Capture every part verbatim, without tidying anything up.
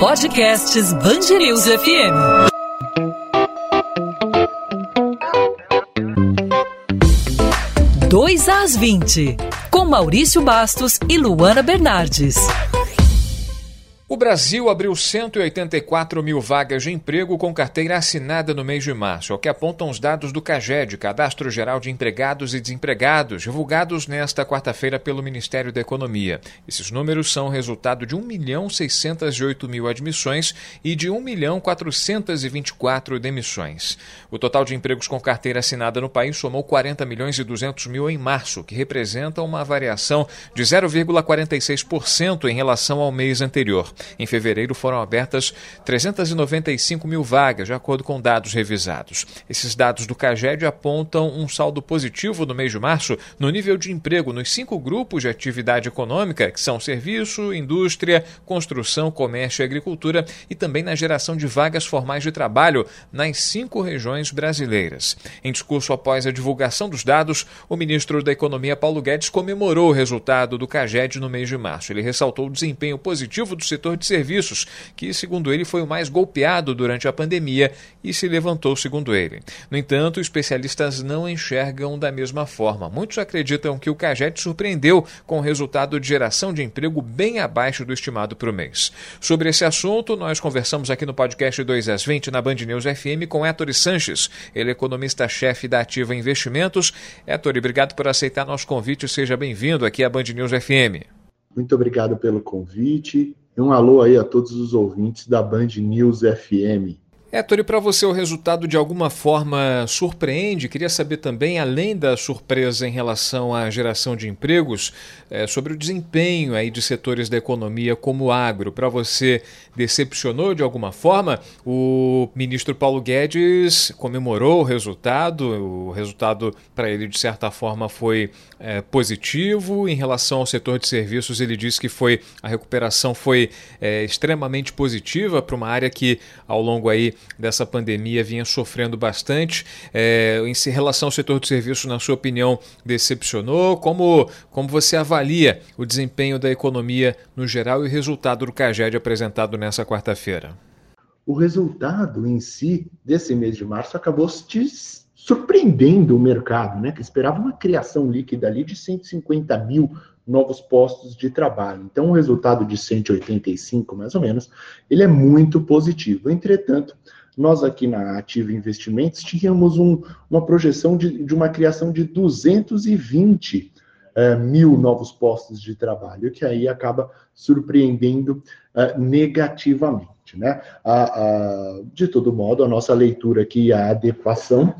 Podcasts Band News F M. dois às vinte, com Maurício Bastos e Luana Bernardes. O Brasil abriu cento e oitenta e quatro mil vagas de emprego com carteira assinada no mês de março, o que apontam os dados do CAGED, Cadastro Geral de Empregados e Desempregados, divulgados nesta quarta-feira pelo Ministério da Economia. Esses números são resultado de um milhão seiscentos e oito mil admissões e de um milhão quatrocentos e vinte e quatro mil demissões. O total de empregos com carteira assinada no país somou quarenta milhões e duzentos mil em março, que representa uma variação de zero vírgula quarenta e seis por cento em relação ao mês anterior. Em fevereiro foram abertas trezentos e noventa e cinco mil vagas, de acordo com dados revisados. Esses dados do CAGED apontam um saldo positivo no mês de março no nível de emprego nos cinco grupos de atividade econômica, que são serviço, indústria, construção, comércio e agricultura, e também na geração de vagas formais de trabalho nas cinco regiões brasileiras. Em discurso após a divulgação dos dados, o ministro da Economia, Paulo Guedes, comemorou o resultado do CAGED no mês de março. Ele ressaltou o desempenho positivo do setor de serviços, que, segundo ele, foi o mais golpeado durante a pandemia e se levantou, segundo ele. No entanto, especialistas não enxergam da mesma forma. Muitos acreditam que o CAGED surpreendeu com o resultado de geração de emprego bem abaixo do estimado para o mês. Sobre esse assunto, nós conversamos aqui no podcast dois às vinte na Band News F M com Heitor Sanches, ele é economista-chefe da Ativa Investimentos. Heitor, obrigado por aceitar nosso convite. Seja bem-vindo aqui à Band News F M. Muito obrigado pelo convite. Um alô aí a todos os ouvintes da Band News F M. Heitor, e para você o resultado de alguma forma surpreende? Queria saber também, além da surpresa em relação à geração de empregos, é, sobre o desempenho aí de setores da economia como o agro. Para você, decepcionou de alguma forma? O ministro Paulo Guedes comemorou o resultado, o resultado para ele de certa forma foi é, positivo. Em relação ao setor de serviços, ele disse que foi, a recuperação foi é, extremamente positiva para uma área que ao longo aí dessa pandemia vinha sofrendo bastante. É, em relação ao setor de serviços, na sua opinião, decepcionou? Como, como você avalia o desempenho da economia no geral e o resultado do CAGED apresentado nessa quarta-feira? O resultado em si desse mês de março acabou surpreendendo o mercado, né? Que esperava uma criação líquida ali de cento e cinquenta mil novos postos de trabalho. Então, o resultado de cento e oitenta e cinco, mais ou menos, ele é muito positivo. Entretanto, nós aqui na Ativa Investimentos tínhamos um, uma projeção de, de uma criação de duzentos e vinte é, mil novos postos de trabalho, que aí acaba surpreendendo é, negativamente, né? A, a, de todo modo, a nossa leitura aqui, a adequação,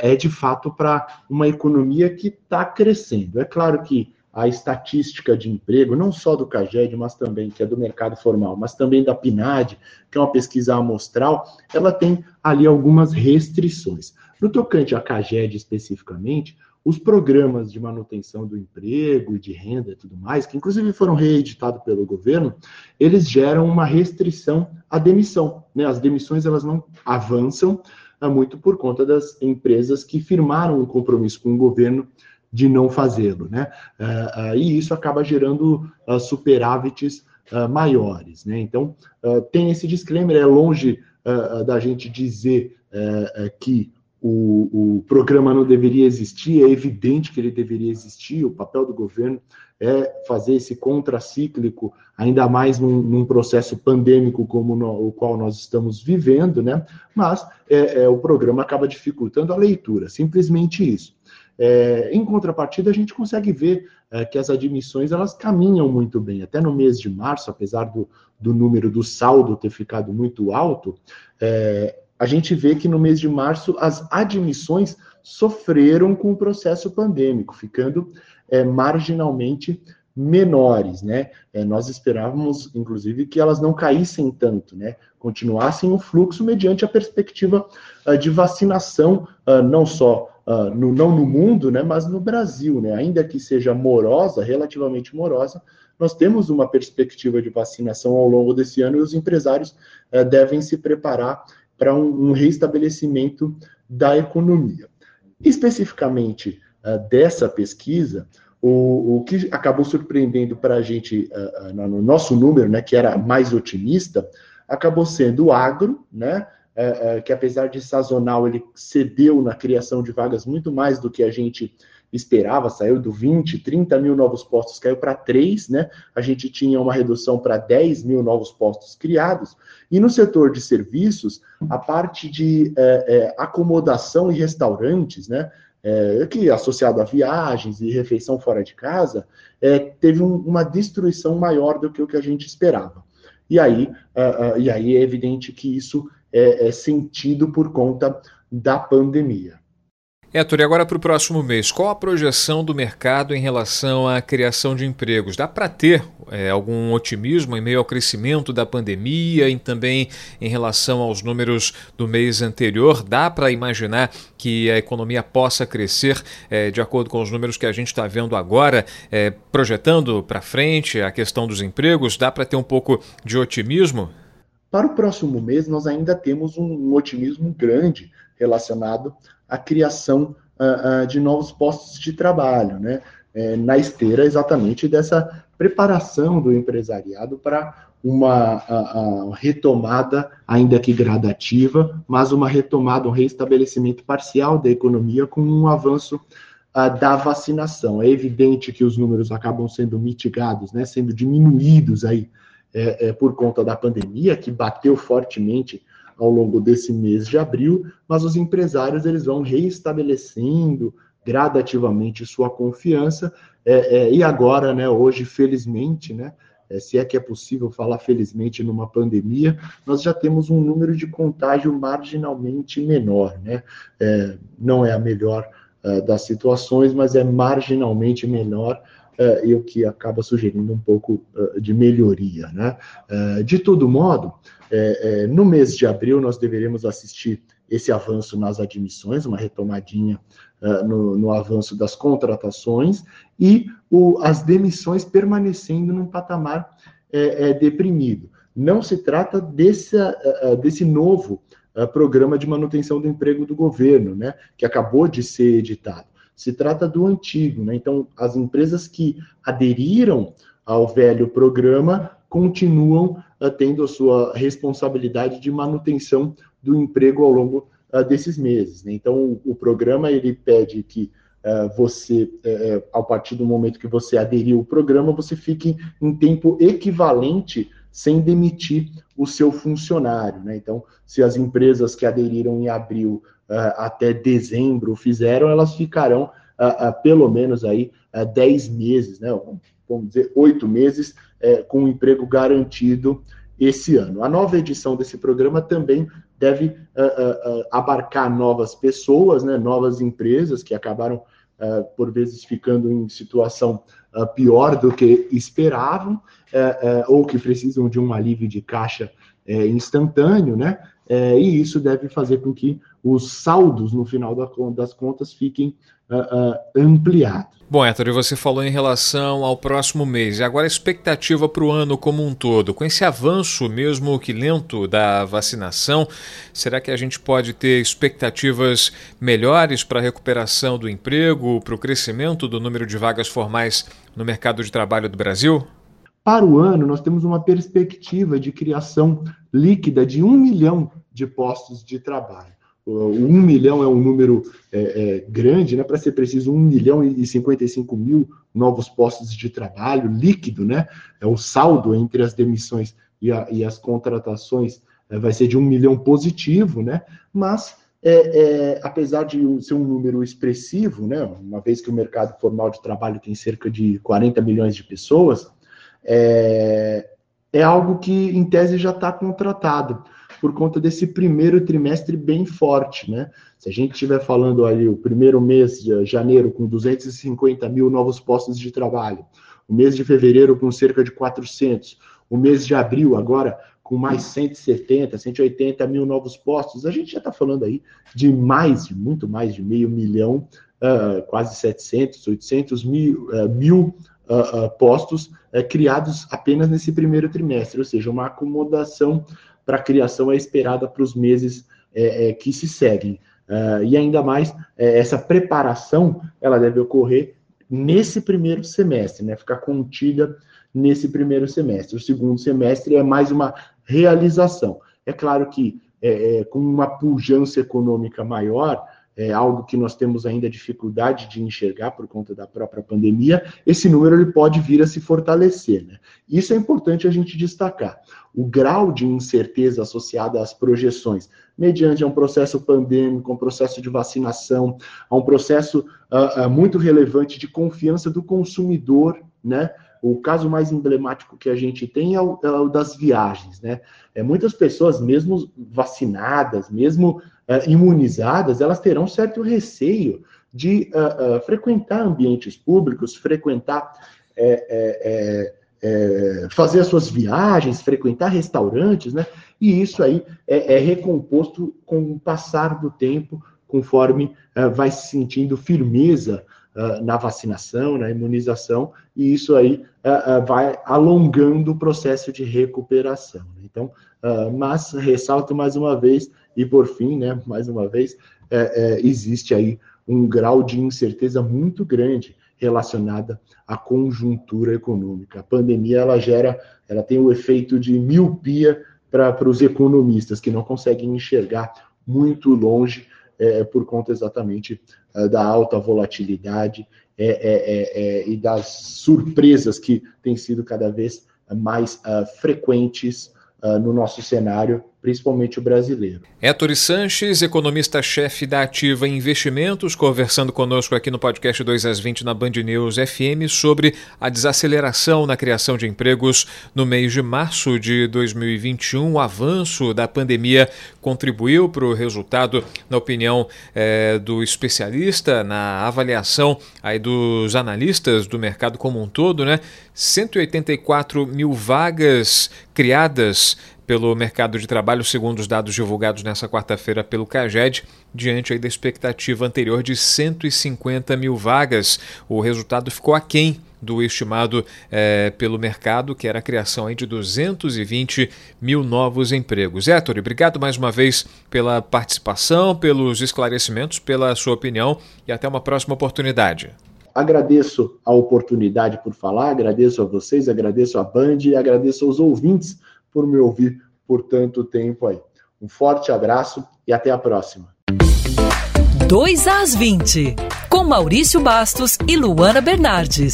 é, é de fato para uma economia que está crescendo. É claro que a estatística de emprego, não só do CAGED, mas também, que é do mercado formal, mas também da P N A D, que é uma pesquisa amostral, ela tem ali algumas restrições. No tocante à CAGED especificamente, os programas de manutenção do emprego, de renda e tudo mais, que inclusive foram reeditados pelo governo, eles geram uma restrição à demissão, né? As demissões, elas não avançam, é muito por conta das empresas que firmaram um compromisso com o governo de não fazê-lo, né? Uh, uh, e isso acaba gerando uh, superávites uh, maiores, né? Então, uh, tem esse disclaimer, é longe uh, uh, da gente dizer uh, uh, que o, o programa não deveria existir, é evidente que ele deveria existir, o papel do governo é fazer esse contracíclico, ainda mais num, num processo pandêmico como no, o qual nós estamos vivendo, né? Mas é, é, o programa acaba dificultando a leitura, simplesmente isso. É, em contrapartida, a gente consegue ver é, que as admissões, elas caminham muito bem. Até no mês de março, apesar do, do número do saldo ter ficado muito alto, é, a gente vê que no mês de março as admissões sofreram com o processo pandêmico, ficando é, marginalmente menores, né? É, nós esperávamos, inclusive, que elas não caíssem tanto, né? Continuassem o fluxo mediante a perspectiva uh, de vacinação, uh, não só uh, no, não no mundo, né? Mas no Brasil, né? Ainda que seja morosa, relativamente morosa, nós temos uma perspectiva de vacinação ao longo desse ano e os empresários uh, devem se preparar para um, um reestabelecimento da economia. Especificamente uh, dessa pesquisa, O, o que acabou surpreendendo para a gente uh, uh, no nosso número, né, que era mais otimista, acabou sendo o agro, né, uh, uh, que apesar de sazonal, ele cedeu na criação de vagas muito mais do que a gente esperava, saiu do vinte, trinta mil novos postos, caiu para três, né? A gente tinha uma redução para dez mil novos postos criados. E no setor de serviços, a parte de é, é, acomodação e restaurantes, né? É, que associado a viagens e refeição fora de casa, é, teve um, uma destruição maior do que o que a gente esperava. E aí, é, é, e aí é evidente que isso é, é sentido por conta da pandemia. Heitor, e agora para o próximo mês, qual a projeção do mercado em relação à criação de empregos? Dá para ter é, algum otimismo em meio ao crescimento da pandemia e também em relação aos números do mês anterior? Dá para imaginar que a economia possa crescer é, de acordo com os números que a gente está vendo agora, é, projetando para frente a questão dos empregos? Dá para ter um pouco de otimismo? Para o próximo mês, nós ainda temos um, um otimismo grande relacionado a criação uh, uh, de novos postos de trabalho, né? É, na esteira exatamente dessa preparação do empresariado para uma uh, uh, retomada, ainda que gradativa, mas uma retomada, um reestabelecimento parcial da economia com um avanço uh, da vacinação. É evidente que os números acabam sendo mitigados, né? Sendo diminuídos aí, é, é, por conta da pandemia, que bateu fortemente ao longo desse mês de abril, mas os empresários eles vão reestabelecendo gradativamente sua confiança, é, é, e agora, né, hoje, felizmente, né, é, se é que é possível falar felizmente numa pandemia, nós já temos um número de contágio marginalmente menor, né? É, não é a melhor é, das situações, mas é marginalmente menor, é, e o que acaba sugerindo um pouco é, de melhoria, né? É, de todo modo, É, é, no mês de abril, nós deveremos assistir esse avanço nas admissões, uma retomadinha uh, no, no avanço das contratações e o, as demissões permanecendo num patamar é, é, deprimido. Não se trata desse, uh, desse novo uh, programa de manutenção do emprego do governo, né, que acabou de ser editado. Se trata do antigo, né? Então, as empresas que aderiram ao velho programa continuam uh, tendo a sua responsabilidade de manutenção do emprego ao longo uh, desses meses, né? Então, o, o programa, ele pede que uh, você, uh, ao partir do momento que você aderiu ao programa, você fique em tempo equivalente sem demitir o seu funcionário, né? Então, se as empresas que aderiram em abril uh, até dezembro fizeram, elas ficarão uh, uh, pelo menos aí uh, dez meses, né? Vamos dizer, oito meses é, com um emprego garantido esse ano. A nova edição desse programa também deve uh, uh, abarcar novas pessoas, né, novas empresas que acabaram, uh, por vezes, ficando em situação uh, pior do que esperavam, uh, uh, ou que precisam de um alívio de caixa uh, instantâneo, né? Uh, e isso deve fazer com que os saldos, no final da, das contas, fiquem uh, uh, ampliados. Bom, Heitor, você falou em relação ao próximo mês, e agora a expectativa para o ano como um todo. Com esse avanço, mesmo que lento, da vacinação, será que a gente pode ter expectativas melhores para a recuperação do emprego, para o crescimento do número de vagas formais no mercado de trabalho do Brasil? Para o ano, nós temos uma perspectiva de criação líquida de um milhão de postos de trabalho. O um milhão é um número é, é, grande, né? Para ser preciso, um milhão e cinquenta e cinco mil novos postos de trabalho líquido, né? É o saldo entre as demissões e, a, e as contratações é, vai ser de um milhão positivo, né? Mas, é, é, apesar de ser um número expressivo, né? Uma vez que o mercado formal de trabalho tem cerca de quarenta milhões de pessoas, é, é algo que, em tese, já está contratado, por conta desse primeiro trimestre bem forte, né? Se a gente estiver falando ali o primeiro mês de janeiro com duzentos e cinquenta mil novos postos de trabalho, o mês de fevereiro com cerca de quatrocentos, o mês de abril agora com mais cento e setenta, cento e oitenta mil novos postos, a gente já está falando aí de mais, de muito mais de meio milhão, uh, quase setecentos, oitocentos mil, uh, mil uh, uh, postos uh, criados apenas nesse primeiro trimestre, ou seja, uma acomodação para a criação é esperada para os meses é, é, que se seguem. Uh, e ainda mais, é, essa preparação ela deve ocorrer nesse primeiro semestre, né? Ficar contida nesse primeiro semestre. O segundo semestre é mais uma realização. É claro que é, é, com uma pujança econômica maior, é algo que nós temos ainda dificuldade de enxergar por conta da própria pandemia, esse número ele pode vir a se fortalecer, né? Isso é importante a gente destacar. O grau de incerteza associado às projeções, mediante a um processo pandêmico, um processo de vacinação, a um processo uh, uh, muito relevante de confiança do consumidor, né? O caso mais emblemático que a gente tem é o, é o das viagens, né? É, muitas pessoas, mesmo vacinadas, mesmo é, imunizadas, elas terão certo receio de uh, uh, frequentar ambientes públicos, frequentar, é, é, é, é, fazer as suas viagens, frequentar restaurantes, né? E isso aí é, é recomposto com o passar do tempo, conforme uh, vai se sentindo firmeza na vacinação, na imunização, e isso aí uh, uh, vai alongando o processo de recuperação. Então, uh, mas ressalto mais uma vez, e por fim, né, mais uma vez, uh, uh, existe aí um grau de incerteza muito grande relacionada à conjuntura econômica. A pandemia, ela gera, ela tem o efeito de miopia para os economistas, que não conseguem enxergar muito longe, É, por conta exatamente uh, da alta volatilidade é, é, é, é, e das surpresas que têm sido cada vez mais uh, frequentes uh, no nosso cenário, principalmente o brasileiro. Heitor Sanches, economista-chefe da Ativa Investimentos, conversando conosco aqui no podcast dois às vinte na Band News F M sobre a desaceleração na criação de empregos no mês de março de dois mil e vinte e um. O avanço da pandemia contribuiu para o resultado, na opinião é, do especialista, na avaliação aí dos analistas do mercado como um todo, né? cento e oitenta e quatro mil vagas criadas pelo mercado de trabalho, segundo os dados divulgados nessa quarta-feira pelo CAGED, diante aí da expectativa anterior de cento e cinquenta mil vagas. O resultado ficou aquém do estimado é, pelo mercado, que era a criação aí de duzentos e vinte mil novos empregos. Heitor, obrigado mais uma vez pela participação, pelos esclarecimentos, pela sua opinião, e até uma próxima oportunidade. Agradeço a oportunidade por falar, agradeço a vocês, agradeço a Band e agradeço aos ouvintes por me ouvir por tanto tempo aí. Um forte abraço e até a próxima. dois às vinte, com Maurício Bastos e Luana Bernardes.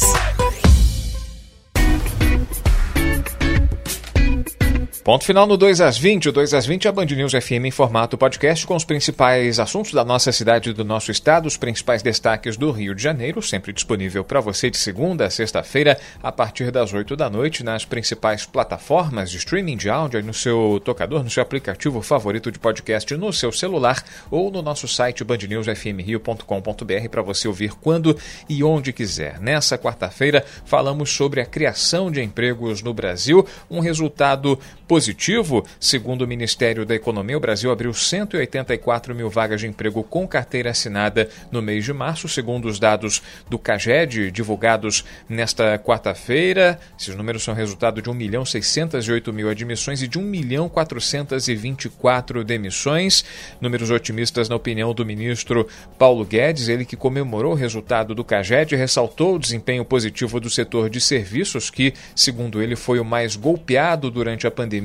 Ponto final no dois às vinte. O dois às vinte é a Band News F M em formato podcast, com os principais assuntos da nossa cidade e do nosso estado, os principais destaques do Rio de Janeiro, sempre disponível para você de segunda a sexta-feira, a partir das oito da noite, nas principais plataformas de streaming de áudio, no seu tocador, no seu aplicativo favorito de podcast, no seu celular, ou no nosso site band news f m rio ponto com ponto b r para você ouvir quando e onde quiser. Nessa quarta-feira, falamos sobre a criação de empregos no Brasil, um resultado positivo. Segundo o Ministério da Economia, o Brasil abriu cento e oitenta e quatro mil vagas de emprego com carteira assinada no mês de março, segundo os dados do CAGED, divulgados nesta quarta-feira. Esses números são resultado de um milhão seiscentos e oito mil admissões e de um milhão quatrocentos e vinte e quatro demissões. Números otimistas na opinião do ministro Paulo Guedes, ele que comemorou o resultado do CAGED, ressaltou o desempenho positivo do setor de serviços, que, segundo ele, foi o mais golpeado durante a pandemia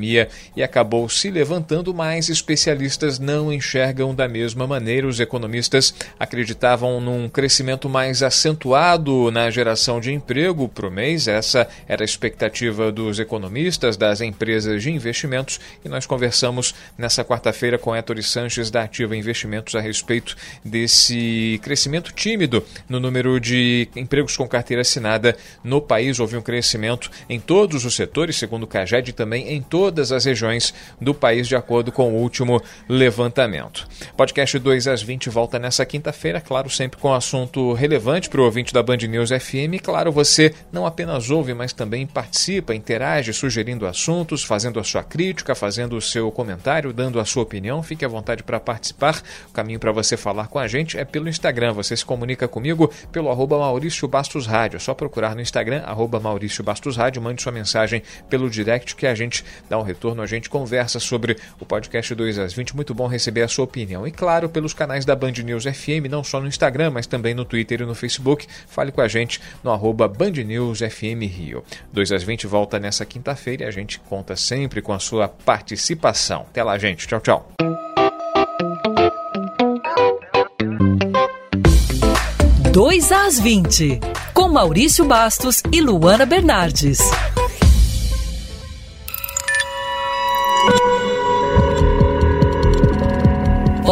e acabou se levantando, mas especialistas não enxergam da mesma maneira. Os economistas acreditavam num crescimento mais acentuado na geração de emprego para o mês. Essa era a expectativa dos economistas, das empresas de investimentos, e nós conversamos nessa quarta-feira com Heitor Sanches, da Ativa Investimentos, a respeito desse crescimento tímido no número de empregos com carteira assinada no país. Houve um crescimento em todos os setores, segundo o CAGED, e também em todos todas as regiões do país, de acordo com o último levantamento. Podcast dois às vinte volta nessa quinta-feira, claro, sempre com assunto relevante para o ouvinte da Band News F M. Claro, você não apenas ouve, mas também participa, interage, sugerindo assuntos, fazendo a sua crítica, fazendo o seu comentário, dando a sua opinião. Fique à vontade para participar. O caminho para você falar com a gente é pelo Instagram. Você se comunica comigo pelo arroba Maurício Bastos Rádio. É só procurar no Instagram, arroba Maurício Bastos Rádio. Mande sua mensagem pelo direct que a gente dá um retorno, a gente conversa sobre o podcast dois às vinte. Muito bom receber a sua opinião. E claro, pelos canais da Band News F M, não só no Instagram, mas também no Twitter e no Facebook. Fale com a gente no arroba Band News F M Rio. dois às vinte volta nessa quinta-feira e a gente conta sempre com a sua participação. Até lá, gente. Tchau, tchau. dois às vinte, com Maurício Bastos e Luana Bernardes.